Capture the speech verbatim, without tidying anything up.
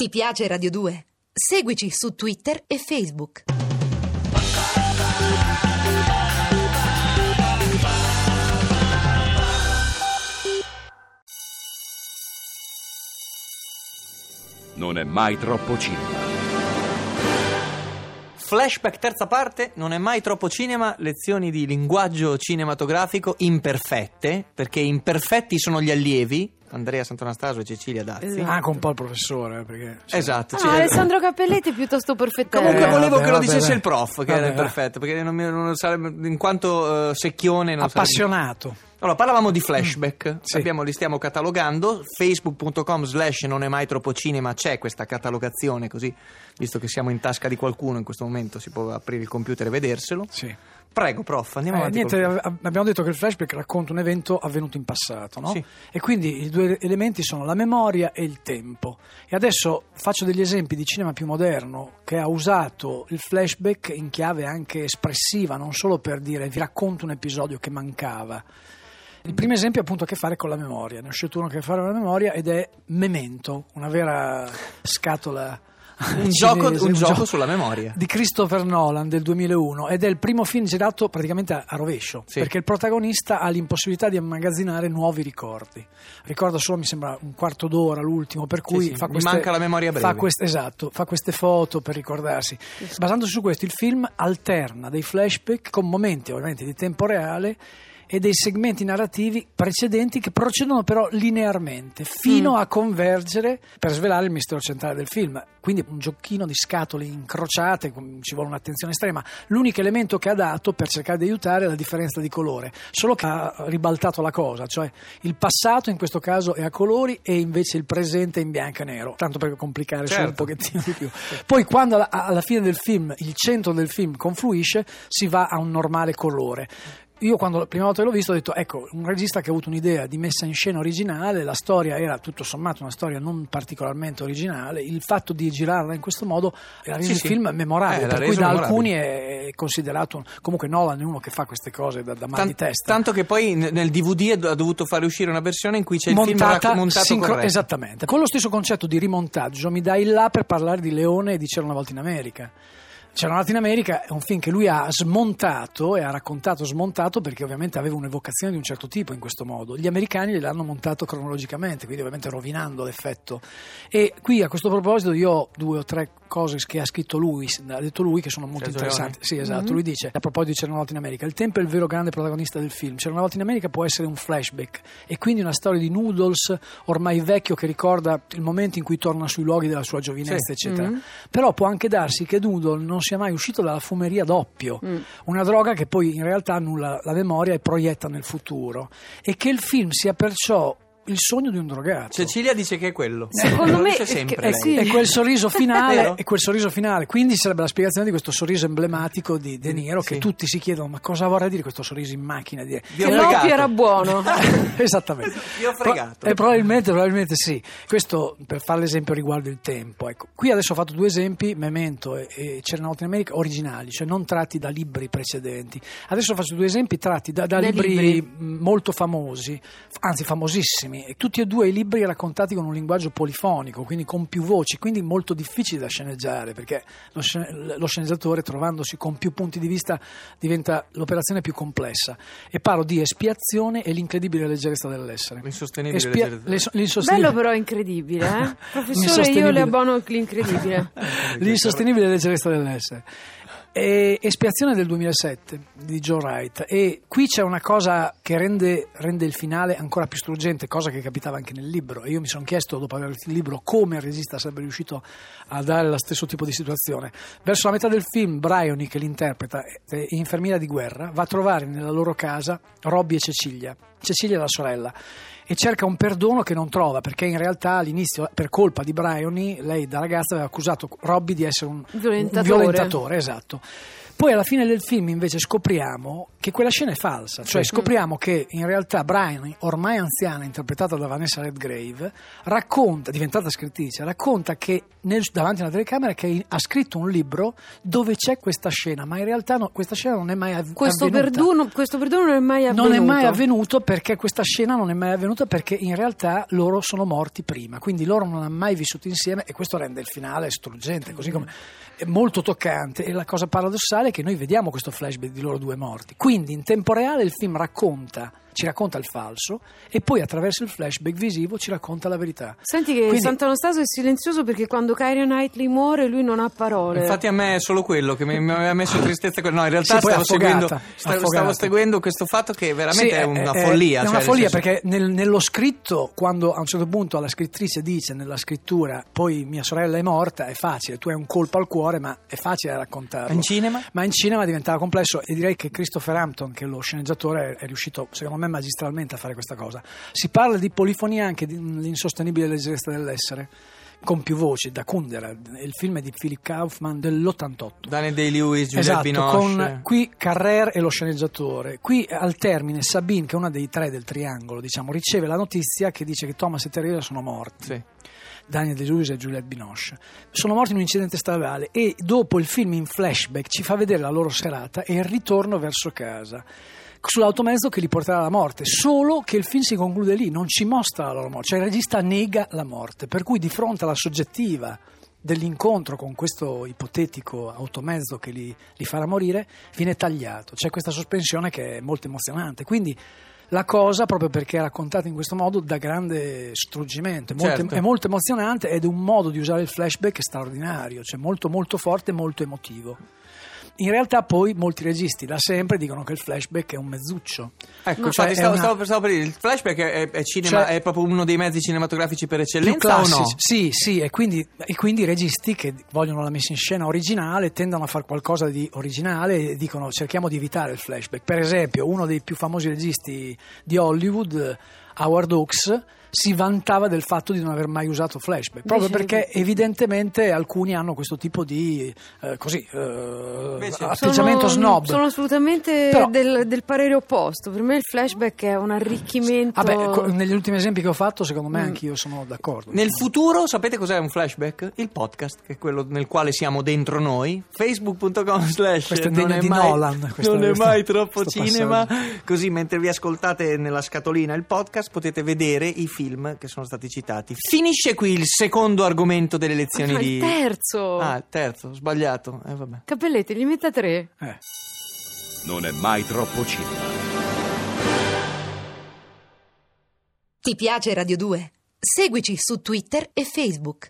Ti piace Radio due? Seguici su Twitter e Facebook. Non è mai troppo cinema. Flashback terza parte, non è mai troppo cinema, lezioni di linguaggio cinematografico imperfette, perché imperfetti sono gli allievi, Andrea Santonastasio e Cecilia Dazzi. Esatto. Anche un po' il professore, perché... Cioè... Esatto. Ah, cioè... Alessandro Cappelletti è piuttosto perfetto. Comunque eh, volevo vabbè, che lo dicesse vabbè. il prof, che vabbè, era perfetto, perché non, non sarebbe, in quanto uh, secchione... Non appassionato. Sarebbe... Allora, parlavamo di flashback, sì. Abbiamo, li stiamo catalogando, facebook.com slash non è mai troppo cinema, c'è questa catalogazione, così, visto che siamo in tasca di qualcuno in questo momento, si può aprire il computer e vederselo. Sì. Prego, prof, andiamo eh, avanti. Niente, abbiamo detto che il flashback racconta un evento avvenuto in passato, no? Sì. E quindi i due elementi sono la memoria e il tempo. E adesso faccio degli esempi di cinema più moderno che ha usato il flashback in chiave anche espressiva, non solo per dire vi racconto un episodio che mancava. Il primo esempio ha appunto a che fare con la memoria, ne è uscito uno a che fare con la memoria ed è Memento, una vera scatola un, cinese, gioco, un, un gioco, gioco sulla memoria di Christopher Nolan del duemilauno ed è il primo film girato praticamente a, a rovescio, sì. Perché il protagonista ha l'impossibilità di immagazzinare nuovi ricordi, ricordo solo mi sembra un quarto d'ora l'ultimo, per cui sì, sì. Fa queste, manca la memoria breve, fa queste, esatto, fa queste foto per ricordarsi, basandosi su questo il film alterna dei flashback con momenti ovviamente di tempo reale e dei segmenti narrativi precedenti che procedono però linearmente fino mm. a convergere per svelare il mistero centrale del film. Quindi un giochino di scatole incrociate, ci vuole un'attenzione estrema. L'unico elemento che ha dato per cercare di aiutare è la differenza di colore, solo che ha ribaltato la cosa, cioè il passato in questo caso è a colori e invece il presente è in bianco e nero, tanto per complicare, certo, solo un pochettino di più. Poi quando alla, alla fine del film il centro del film confluisce si va a un normale colore. Io quando la prima volta l'ho visto ho detto ecco un regista che ha avuto un'idea di messa in scena originale, la storia era tutto sommato una storia non particolarmente originale, il fatto di girarla in questo modo ha reso sì, il sì. film memorabile, eh, per cui da memorabile. Alcuni è considerato, comunque Nolan è uno che fa queste cose da, da mal Tant- di testa, tanto che poi nel D V D ha dovuto fare uscire una versione in cui c'è il montata, film montato sincro- corretto, esattamente con lo stesso concetto di rimontaggio. Mi dai là per parlare di Leone e di C'era una volta in America. C'era una volta in America è un film che lui ha smontato e ha raccontato smontato perché ovviamente aveva un'evocazione di un certo tipo in questo modo. Gli americani gliel'hanno montato cronologicamente, quindi ovviamente rovinando l'effetto. E qui a questo proposito io ho due o tre cose che ha scritto lui, ha detto lui, che sono molto Sergio interessanti. Leone. Sì, esatto, mm-hmm. Lui dice a proposito di C'era una volta in America: il tempo è il vero grande protagonista del film. C'era una volta in America può essere un flashback e quindi una storia di Noodles ormai vecchio che ricorda il momento in cui torna sui luoghi della sua giovinezza, sì. eccetera. Mm-hmm. Però può anche darsi che Noodles non sia mai uscito dalla fumeria d'oppio, mm. una droga che poi in realtà annulla la memoria e proietta nel futuro, e che il film sia perciò il sogno di un drogato. Cecilia dice che è quello. Secondo me sempre, è, sì. è quel sorriso finale, è quel sorriso finale. Quindi sarebbe la spiegazione di questo sorriso emblematico di De Niro, sì. che tutti si chiedono ma cosa vorrà dire questo sorriso in macchina di... Che l'oppio era buono. Esattamente. Io ho fregato. Pro- eh, probabilmente, probabilmente sì. Questo per fare l'esempio riguardo il tempo. Ecco, qui adesso ho fatto due esempi, Memento e, e C'era una volta in America, originali, cioè non tratti da libri precedenti. Adesso faccio due esempi tratti da, da libri, libri molto famosi, anzi famosissimi. E tutti e due i libri raccontati con un linguaggio polifonico, quindi con più voci, quindi molto difficili da sceneggiare, perché lo, scen- lo sceneggiatore trovandosi con più punti di vista diventa l'operazione più complessa. E parlo di Espiazione e L'incredibile leggerezza dell'essere. L'insostenibile Espia- leggerezza dell'essere. L'insostenibile. Bello però incredibile, eh? Professore, io le abbono l'incredibile. L'insostenibile leggerezza dell'essere. E Espiazione del duemilasette di Joe Wright, e qui c'è una cosa che rende, rende il finale ancora più struggente, cosa che capitava anche nel libro, e io mi sono chiesto dopo aver letto il libro come il regista sarebbe riuscito a dare lo stesso tipo di situazione. Verso la metà del film Briony, che l'interpreta, è infermiera di guerra, va a trovare nella loro casa Robbie e Cecilia Cecilia è la sorella e cerca un perdono che non trova, perché in realtà all'inizio per colpa di Briony lei da ragazza aveva accusato Robbie di essere un violentatore, un violentatore esatto. Poi alla fine del film invece scopriamo che quella scena è falsa, cioè scopriamo che in realtà Briony, ormai anziana, interpretata da Vanessa Redgrave, racconta, diventata scrittrice, racconta che nel, davanti alla telecamera che ha scritto un libro dove c'è questa scena, ma in realtà no, questa scena non è mai av- questo avvenuta. Perdono, questo perdono non è mai avvenuto. Non è mai avvenuto perché questa scena non è mai avvenuta, perché in realtà loro sono morti prima, quindi loro non hanno mai vissuto insieme, e questo rende il finale struggente, così come è molto toccante. E la cosa paradossale è che noi vediamo questo flashback di loro due morti, quindi in tempo reale il film racconta, ci racconta il falso, e poi attraverso il flashback visivo ci racconta la verità. Senti che quindi... Sant'Anastaso è silenzioso perché quando Kyrie Knightley muore lui non ha parole. Infatti a me è solo quello che mi, mi ha messo tristezza. No, in realtà sì, stavo, affogata, seguendo, stavo, stavo seguendo questo fatto che veramente sì, è una è, follia. È cioè, una follia senso... perché nel, nello scritto, quando a un certo punto la scrittrice dice nella scrittura poi mia sorella è morta, è facile, tu hai un colpo al cuore, ma è facile raccontarlo. In cinema? Ma in cinema diventava complesso, e direi che Christopher Hampton, che è lo sceneggiatore, è riuscito secondo me magistralmente a fare questa cosa. Si parla di polifonia anche di L'insostenibile leggerezza dell'essere, con più voci, da Kundera, il film di Philip Kaufman dell'ottantotto, Daniel Day-Lewis, Juliette Binoche, esatto, con qui Carrère è lo sceneggiatore. Qui al termine Sabine, che è una dei tre del triangolo, diciamo, riceve la notizia che dice che Thomas e Teresa sono morti, sì. Daniel Day-Lewis e Juliette Binoche sono morti in un incidente stradale, e dopo il film in flashback ci fa vedere la loro serata e il ritorno verso casa sull'automezzo che li porterà alla morte, solo che il film si conclude lì, non ci mostra la loro morte, cioè il regista nega la morte, per cui di fronte alla soggettiva dell'incontro con questo ipotetico automezzo che li, li farà morire, viene tagliato, c'è questa sospensione che è molto emozionante, quindi la cosa, proprio perché è raccontata in questo modo, dà grande struggimento, è molto, certo. È molto emozionante, ed è un modo di usare il flashback straordinario, cioè molto molto forte e molto emotivo. In realtà poi molti registi da sempre dicono che il flashback è un mezzuccio. Ecco, no, cioè stavo, una... stavo, stavo per dire, il flashback è, è cinema, cioè, è proprio uno dei mezzi cinematografici per eccellenza o no? Sì, sì, e quindi, e quindi i registi che vogliono la messa in scena originale tendono a fare qualcosa di originale e dicono cerchiamo di evitare il flashback. Per esempio, uno dei più famosi registi di Hollywood, Howard Hawks, si vantava del fatto di non aver mai usato flashback, proprio perché evidentemente alcuni hanno questo tipo di eh, così eh, atteggiamento sono, snob. Sono assolutamente Però, del, del parere opposto. Per me il flashback è un arricchimento. Vabbè, negli ultimi esempi che ho fatto, secondo me anch'io sono d'accordo. Nel futuro sapete cos'è un flashback? Il podcast, che è quello nel quale siamo dentro noi. facebook punto com slash non è mai Nolan, questo, non è mai troppo cinema. Passaggio. Così mentre vi ascoltate nella scatolina il podcast potete vedere i film che sono stati citati. Finisce qui il secondo argomento delle lezioni. No, di... il terzo! Ah, il terzo, sbagliato. Eh, vabbè. Cappelletti, gli metta tre. Eh. Non è mai troppo cinema. Ti piace Radio due? Seguici su Twitter e Facebook.